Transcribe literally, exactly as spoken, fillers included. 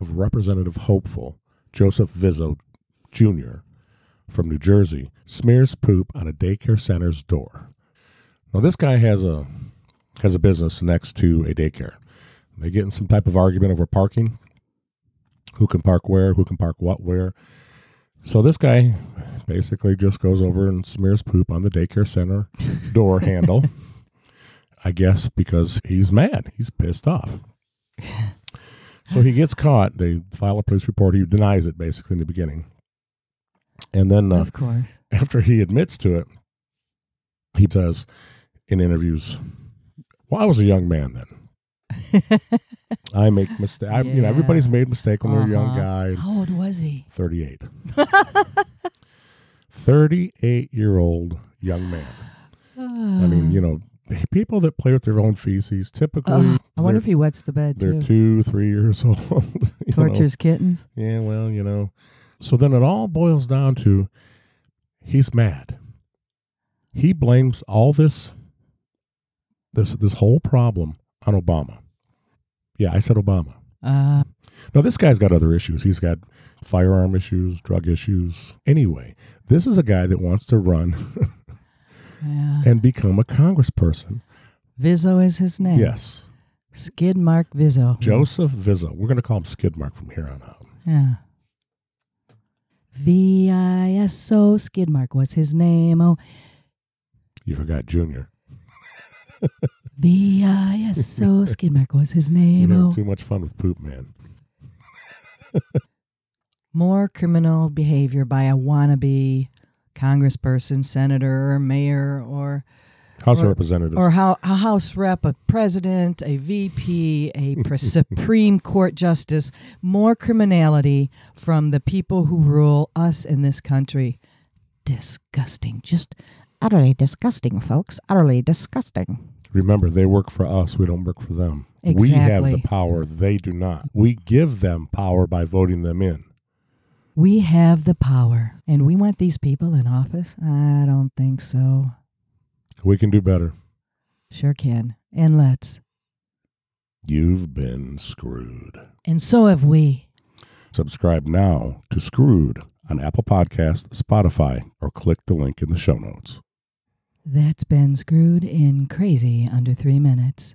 of Representative hopeful Joseph Vizzo, Junior from New Jersey smears poop on a daycare center's door. Now, this guy has a has a business next to a daycare. They get in some type of argument over parking, who can park where, who can park what where. So this guy basically just goes over and smears poop on the daycare center door handle, I guess because he's mad. He's pissed off. So he gets caught. They file a police report. He denies it basically in the beginning. And then uh, of course, after he admits to it, he says in interviews, well, I was a young man then. I make mistakes. Yeah. You know, everybody's made mistake when uh-huh. they're a young guy. How old was he? thirty-eight. thirty-eight-year-old young man. Uh. I mean, you know, people that play with their own feces typically. Uh, I wonder if he wets the bed, they're too. They're two, three years old. Tortures know. Kittens. Yeah, well, you know. So then it all boils down to he's mad. He blames all this, this, this whole problem on Obama. Yeah, I said Obama. Uh, now, this guy's got other issues. He's got firearm issues, drug issues. Anyway, this is a guy that wants to run yeah. and become a congressperson. Vizzo is his name. Yes. Skidmark Vizzo. Joseph Vizzo. We're going to call him Skidmark from here on out. Yeah. V I S O, Skidmark was his name. Oh, you forgot Junior V I S O, Skidmark was his name. You have too much fun with poop, man. More criminal behavior by a wannabe congressperson, senator, or mayor, or House of Representatives. Or how, a House rep, a president, a V P, a pre- Supreme Court justice. More criminality from the people who rule us in this country. Disgusting. Just utterly disgusting, folks. Utterly disgusting. Remember, they work for us. We don't work for them. Exactly. We have the power. They do not. We give them power by voting them in. We have the power. And we want these people in office? I don't think so. We can do better. Sure can. And let's. You've been screwed. And so have we. Subscribe now to Screwed on Apple Podcasts, Spotify, or click the link in the show notes. That's been Screwed in Crazy Under Three Minutes.